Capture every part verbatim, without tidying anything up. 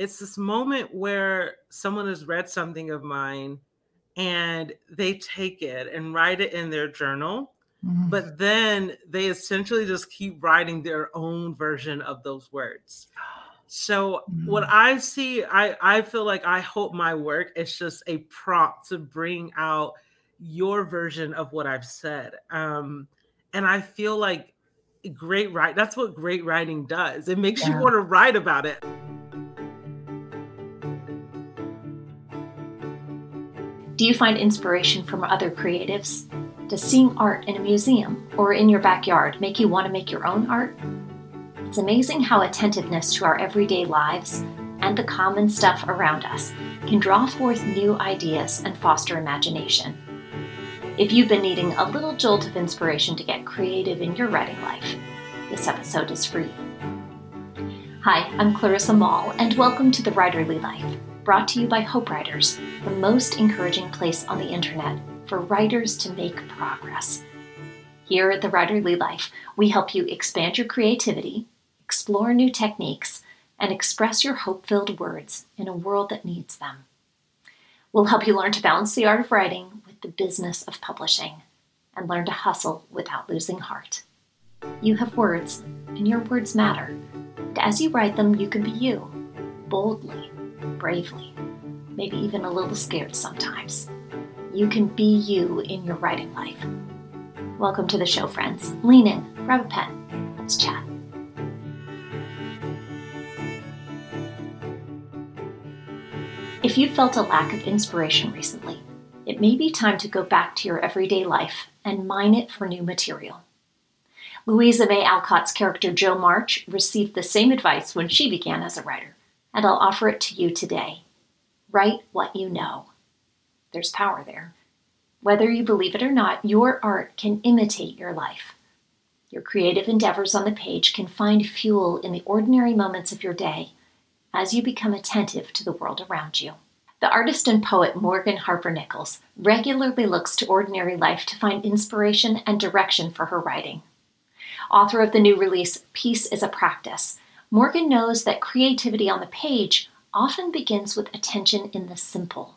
it's this moment where someone has read something of mine and they take it and write it in their journal, mm-hmm. but then they essentially just keep writing their own version of those words. So mm-hmm. what I see, I, I feel like I hope my work is just a prompt to bring out your version of what I've said. Um, and I feel like great write, that's what great writing does. It makes yeah. you want to write about it. Do you find inspiration from other creatives? Does seeing art in a museum or in your backyard make you want to make your own art? It's amazing how attentiveness to our everyday lives and the common stuff around us can draw forth new ideas and foster imagination. If you've been needing a little jolt of inspiration to get creative in your writing life, this episode is for you. Hi, I'm Clarissa Moll, and welcome to The Writerly Life, brought to you by Hope Writers, the most encouraging place on the internet for writers to make progress. Here at The Writerly Life, we help you expand your creativity, explore new techniques, and express your hope-filled words in a world that needs them. We'll help you learn to balance the art of writing with the business of publishing, and learn to hustle without losing heart. You have words, and your words matter. And as you write them, you can be you, boldly, bravely, maybe even a little scared sometimes. You can be you in your writing life. Welcome to the show, friends. Lean in, grab a pen, let's chat. If you felt a lack of inspiration recently, it may be time to go back to your everyday life and mine it for new material. Louisa May Alcott's character Jo March received the same advice when she began as a writer, and I'll offer it to you today. Write what you know. There's power there. Whether you believe it or not, your art can imitate your life. Your creative endeavors on the page can find fuel in the ordinary moments of your day as you become attentive to the world around you. The artist and poet Morgan Harper Nichols regularly looks to ordinary life to find inspiration and direction for her writing. Author of the new release, Peace is a Practice, Morgan knows that creativity on the page often begins with attention in the simple.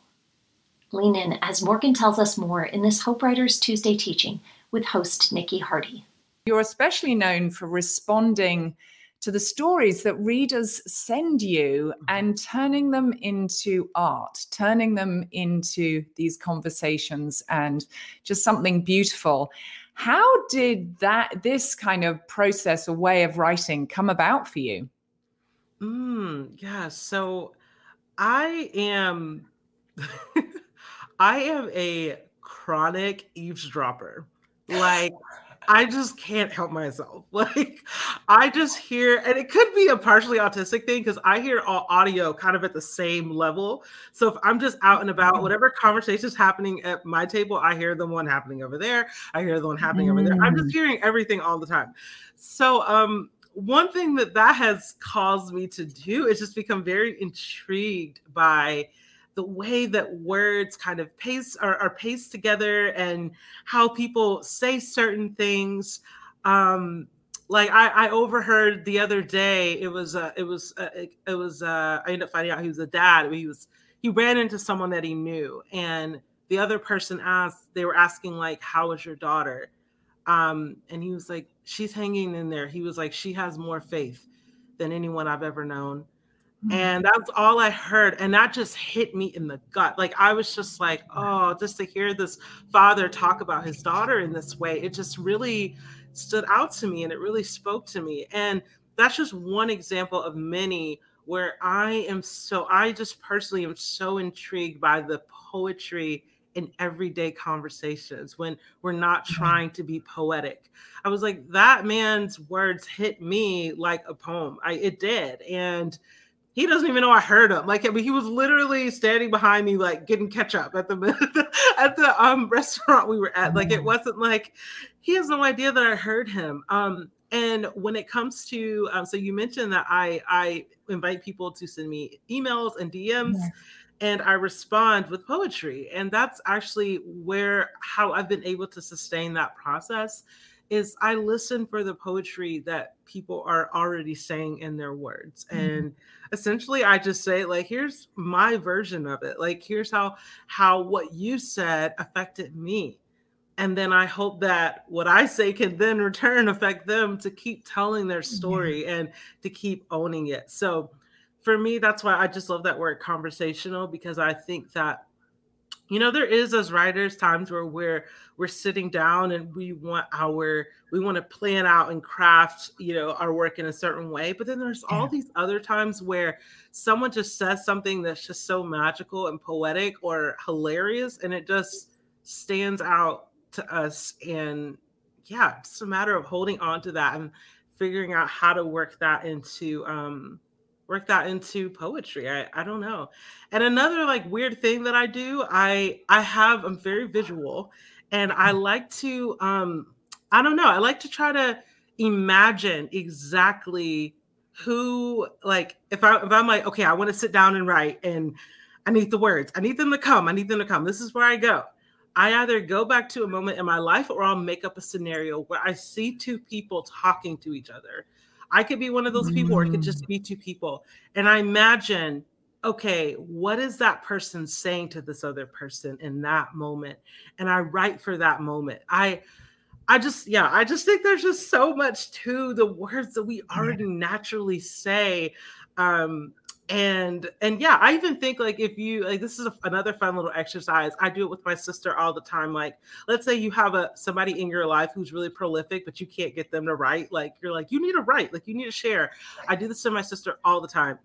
Lean in as Morgan tells us more in this Hope Writers Tuesday teaching with host Nikki Hardy. You're especially known for responding to the stories that readers send you and turning them into art, turning them into these conversations and just something beautiful. How did that this kind of process or way of writing come about for you? Mm, yeah, so I am, I am a chronic eavesdropper. Like, I just can't help myself. Like, I just hear, and it could be a partially autistic thing because I hear all audio kind of at the same level. So if I'm just out and about, whatever conversation is happening at my table, I hear the one happening over there. I hear the one happening mm. over there. I'm just hearing everything all the time. So um, one thing that that has caused me to do is just become very intrigued by the way that words kind of pace are, are paced together and how people say certain things. Um, like I, I overheard the other day, it was, uh, it was, uh, it, it was, uh, I ended up finding out he was a dad. He was, he ran into someone that he knew. And the other person asked, they were asking like, how is your daughter? Um, and he was like, she's hanging in there. He was like, she has more faith than anyone I've ever known. And that's all I heard. And that just hit me in the gut. Like, I was just like, oh, just to hear this father talk about his daughter in this way, it just really stood out to me and it really spoke to me. And that's just one example of many where I am so, I just personally am so intrigued by the poetry in everyday conversations when we're not trying to be poetic. I was like, that man's words hit me like a poem. I, it did. And he doesn't even know I heard him. Like, I mean, he was literally standing behind me, like getting ketchup at the at the um, restaurant we were at. Like, it wasn't like he has no idea that I heard him. Um, and when it comes to, um, so you mentioned that I I invite people to send me emails and D Ms, yeah. and I respond with poetry, and that's actually where how I've been able to sustain that process. is I listen for the poetry that people are already saying in their words. Mm-hmm. And essentially I just say, like, here's my version of it. Like, here's how, how what you said affected me. And then I hope that what I say can then return affect them to keep telling their story mm-hmm. and to keep owning it. So for me, that's why I just love that word conversational, because I think that, you know, there is as writers times where we're we're sitting down and we want our we want to plan out and craft, you know, our work in a certain way. But then there's all yeah. these other times where someone just says something that's just so magical and poetic or hilarious, and it just stands out to us. And yeah, it's a matter of holding on to that and figuring out how to work that into um work that into poetry. I, I don't know. And another like weird thing that I do, I I have, I'm very visual, and I like to, um, I don't know. I like to try to imagine exactly who, like, if, I, if I'm like, okay, I want to sit down and write and I need the words. I need them to come. I need them to come. This is where I go. I either go back to a moment in my life, or I'll make up a scenario where I see two people talking to each other. I could be one of those people, or it could just be two people. And I imagine, okay, what is that person saying to this other person in that moment? And I write for that moment. I, I just, yeah, I just think there's just so much to the words that we already yeah. naturally say. Um, and, and yeah, I even think like, if you, like, this is a, another fun little exercise. I do it with my sister all the time. Like, let's say you have a, somebody in your life who's really prolific, but you can't get them to write. Like, you're like, you need to write, like you need to share. I do this to my sister all the time.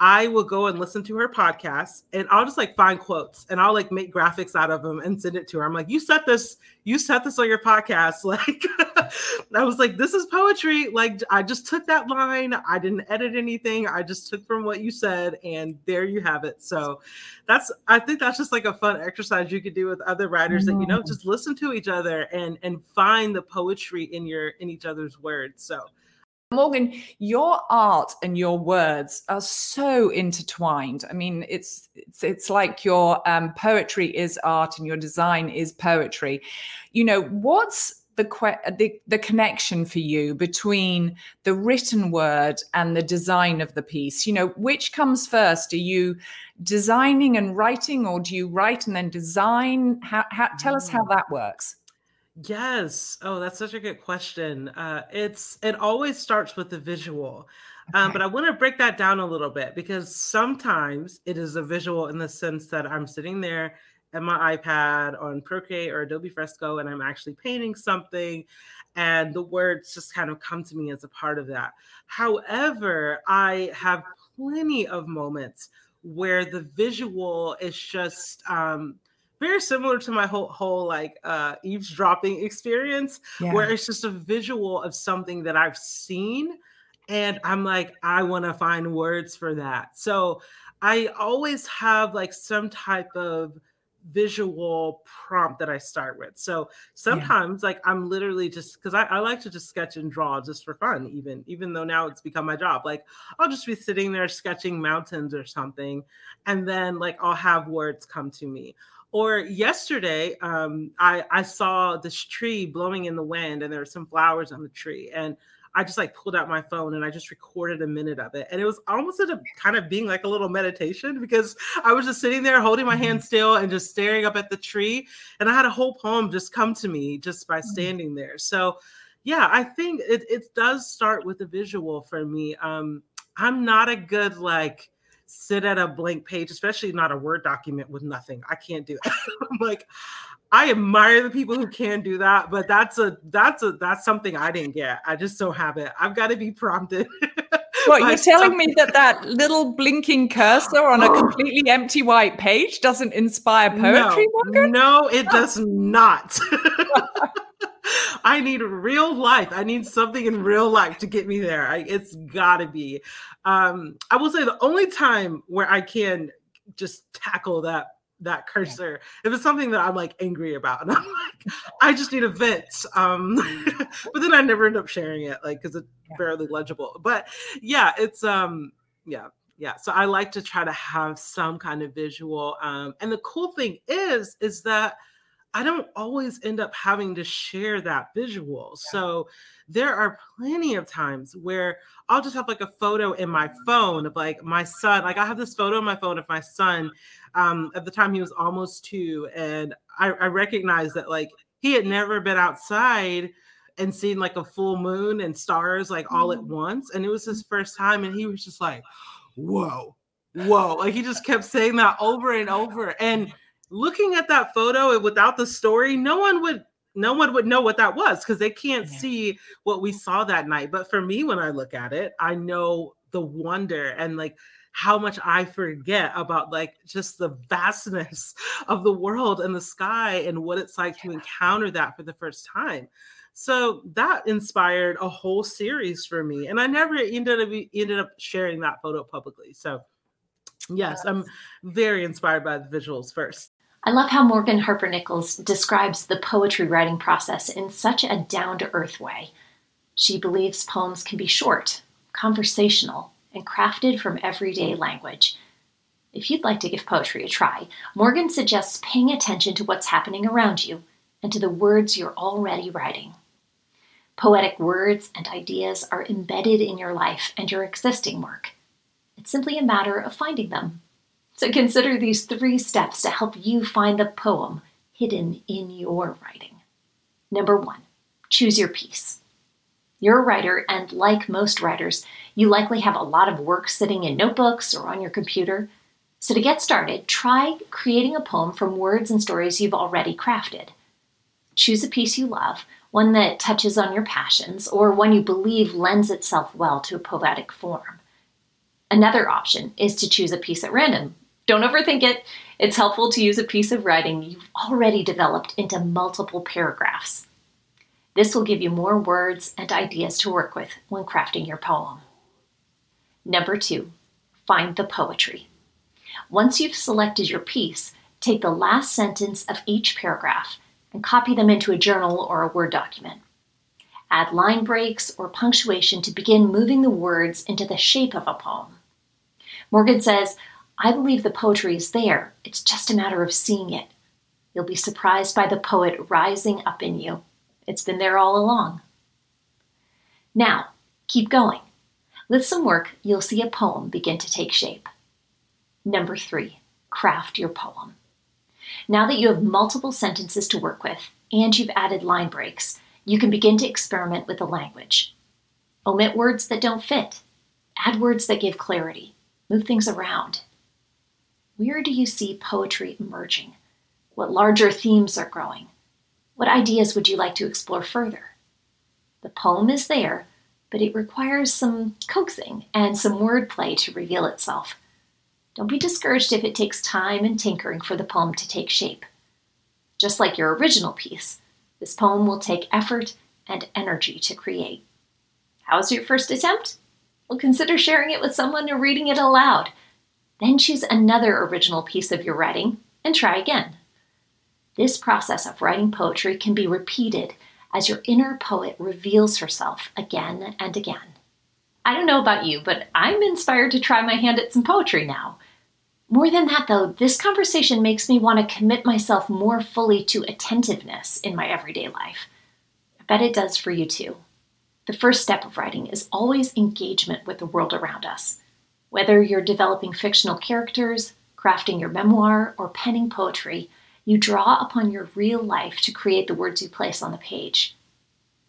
I will go and listen to her podcast, and I'll just like find quotes, and I'll like make graphics out of them and send it to her. I'm like, you said this, you said this on your podcast. Like, I was like, this is poetry. Like, I just took that line. I didn't edit anything. I just took from what you said, and there you have it. So that's, I think that's just like a fun exercise you could do with other writers mm-hmm. that, you know, just listen to each other and, and find the poetry in your, in each other's words. So Morgan, your art and your words are so intertwined. I mean, it's it's, it's like your um, poetry is art and your design is poetry. You know, what's the, que- the the connection for you between the written word and the design of the piece? You know, which comes first? Are you designing and writing, or do you write and then design? How, how, tell us how that works. Yes. Oh, that's such a good question. Uh, it's it always starts with the visual, um, okay. but I want to break that down a little bit, because sometimes it is a visual in the sense that I'm sitting there at my iPad on Procreate or Adobe Fresco, and I'm actually painting something, and the words just kind of come to me as a part of that. However, I have plenty of moments where the visual is just um, very similar to my whole, whole like uh, eavesdropping experience, yeah. where it's just a visual of something that I've seen, and I'm like, I want to find words for that. So I always have like some type of visual prompt that I start with. So sometimes yeah. like I'm literally just, because I, I like to just sketch and draw just for fun, even even though now it's become my job. Like, I'll just be sitting there sketching mountains or something, and then like I'll have words come to me. Or yesterday, um, I, I saw this tree blowing in the wind, and there were some flowers on the tree. And I just like pulled out my phone and I just recorded a minute of it. And it was almost a, kind of being like a little meditation, because I was just sitting there holding my hand still and just staring up at the tree. And I had a whole poem just come to me just by standing there. So yeah, I think it, it does start with a visual for me. Um, I'm not a good like, sit at a blank page, especially not a Word document with nothing. I can't do it. I'm like, I admire the people who can do that, but that's a that's a that's something I didn't get. I just don't have it. I've got to be prompted. What, you're telling something. me that that little blinking cursor on a completely empty white page doesn't inspire poetry, Morgan? No, no, it does not. I need real life. I need something in real life to get me there. I, it's gotta be. Um, I will say the only time where I can just tackle that that cursor, if it's something that I'm like angry about, and I'm like, I just need a vent. Um, but then I never end up sharing it, like, because it's barely legible. But yeah, it's um, yeah, yeah. So I like to try to have some kind of visual. Um, and the cool thing is, is that I don't always end up having to share that visual. Yeah. So there are plenty of times where I'll just have like a photo in my phone of like my son. Like I have this photo on my phone of my son um, at the time he was almost two. And I, I recognized that like he had never been outside and seen like a full moon and stars like all mm-hmm. at once. And it was his first time. And he was just like, whoa, whoa. Like he just kept saying that over and over. And looking at that photo without the story, no one would no one would know what that was because they can't yeah. see what we saw that night. But for me, when I look at it, I know the wonder and like how much I forget about like just the vastness of the world and the sky and what it's like yeah. to encounter that for the first time. So that inspired a whole series for me. And I never ended up ended up sharing that photo publicly. So yes, I'm very inspired by the visuals first. I love how Morgan Harper Nichols describes the poetry writing process in such a down-to-earth way. She believes poems can be short, conversational, and crafted from everyday language. If you'd like to give poetry a try, Morgan suggests paying attention to what's happening around you and to the words you're already writing. Poetic words and ideas are embedded in your life and your existing work. It's simply a matter of finding them. So consider these three steps to help you find the poem hidden in your writing. Number one, choose your piece. You're a writer, and like most writers, you likely have a lot of work sitting in notebooks or on your computer. So to get started, try creating a poem from words and stories you've already crafted. Choose a piece you love, one that touches on your passions, or one you believe lends itself well to a poetic form. Another option is to choose a piece at random. Don't overthink it. It's helpful to use a piece of writing you've already developed into multiple paragraphs. This will give you more words and ideas to work with when crafting your poem. Number two, find the poetry. Once you've selected your piece, take the last sentence of each paragraph and copy them into a journal or a Word document. Add line breaks or punctuation to begin moving the words into the shape of a poem. Morgan says, I believe the poetry is there. It's just a matter of seeing it. You'll be surprised by the poet rising up in you. It's been there all along. Now, keep going. With some work, you'll see a poem begin to take shape. Number three, craft your poem. Now that you have multiple sentences to work with and you've added line breaks, you can begin to experiment with the language. Omit words that don't fit. Add words that give clarity. Move things around. Where do you see poetry emerging? What larger themes are growing? What ideas would you like to explore further? The poem is there, but it requires some coaxing and some wordplay to reveal itself. Don't be discouraged if it takes time and tinkering for the poem to take shape. Just like your original piece, this poem will take effort and energy to create. How's your first attempt? Well, consider sharing it with someone or reading it aloud. Then choose another original piece of your writing and try again. This process of writing poetry can be repeated as your inner poet reveals herself again and again. I don't know about you, but I'm inspired to try my hand at some poetry now. More than that, though, this conversation makes me want to commit myself more fully to attentiveness in my everyday life. I bet it does for you, too. The first step of writing is always engagement with the world around us. Whether you're developing fictional characters, crafting your memoir, or penning poetry, you draw upon your real life to create the words you place on the page.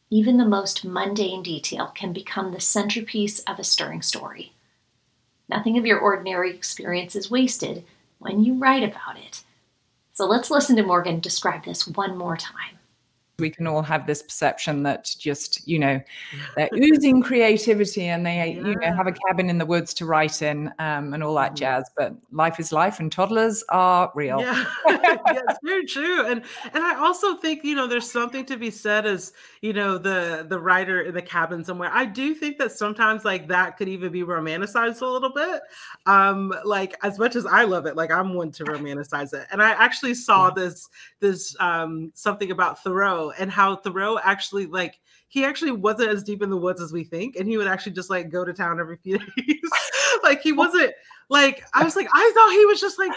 Even the most mundane detail can become the centerpiece of a stirring story. Nothing of your ordinary experience is wasted when you write about it. So let's listen to Morgan describe this one more time. We can all have this perception that just, you know, they're oozing creativity and they, yeah. you know, have a cabin in the woods to write in um, and all that jazz. But life is life and toddlers are real. Yeah, yes, very true. And and I also think, you know, there's something to be said as, you know, the, the writer in the cabin somewhere. I do think that sometimes like that could even be romanticized a little bit. Um, like as much as I love it, like I'm one to romanticize it. And I actually saw this, this um, something about Thoreau. And how Thoreau actually like he actually wasn't as deep in the woods as we think, and he would actually just like go to town every few days Like he wasn't like, I was like, I thought he was just like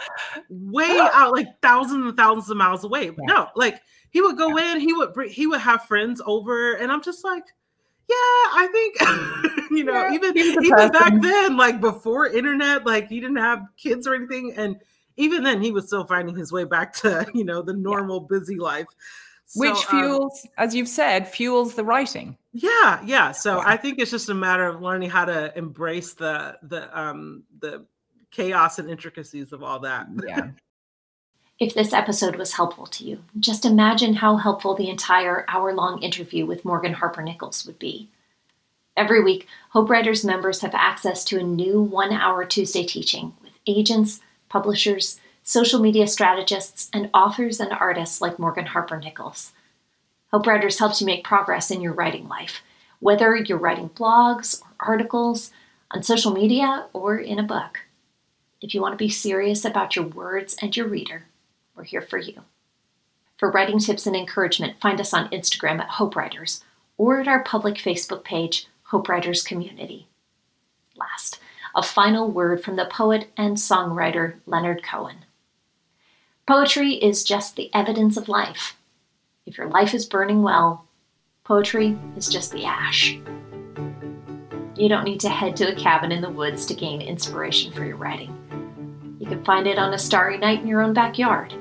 way out, like thousands and thousands of miles away. But no, like he would go in, he would, he would have friends over, and I'm just like, yeah, I think, you know, yeah, even even person. back then, like before internet, like you didn't have kids or anything. And even then he was still finding his way back to, you know, the normal yeah. busy life. So, which fuels, um, as you've said, fuels the writing. Yeah. Yeah. So yeah. I think it's just a matter of learning how to embrace the, the, um, the chaos and intricacies of all that. Yeah. If this episode was helpful to you, just imagine how helpful the entire hour-long interview with Morgan Harper Nichols would be. Every week, Hope Writers members have access to a new one-hour Tuesday teaching with agents, publishers, social media strategists, and authors and artists like Morgan Harper Nichols. Hope Writers helps you make progress in your writing life, whether you're writing blogs or articles, on social media, or in a book. If you want to be serious about your words and your reader, we're here for you. For writing tips and encouragement, find us on Instagram at Hope Writers or at our public Facebook page, Hope Writers Community. Last, a final word from the poet and songwriter Leonard Cohen. Poetry is just the evidence of life. If your life is burning well, poetry is just the ash. You don't need to head to a cabin in the woods to gain inspiration for your writing. You can find it on a starry night in your own backyard.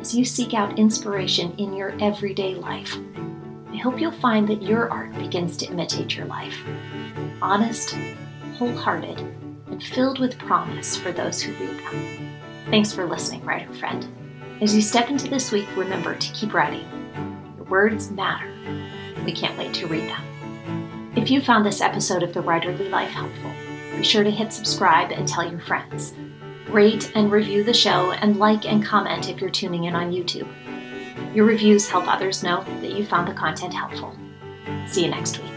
As you seek out inspiration in your everyday life, I hope you'll find that your art begins to imitate your life. Honest, wholehearted, and filled with promise for those who read them. Thanks for listening, writer friend. As you step into this week, remember to keep writing. Your words matter. We can't wait to read them. If you found this episode of The Writerly Life helpful, be sure to hit subscribe and tell your friends. Rate and review the show, and like and comment if you're tuning in on YouTube. Your reviews help others know that you found the content helpful. See you next week.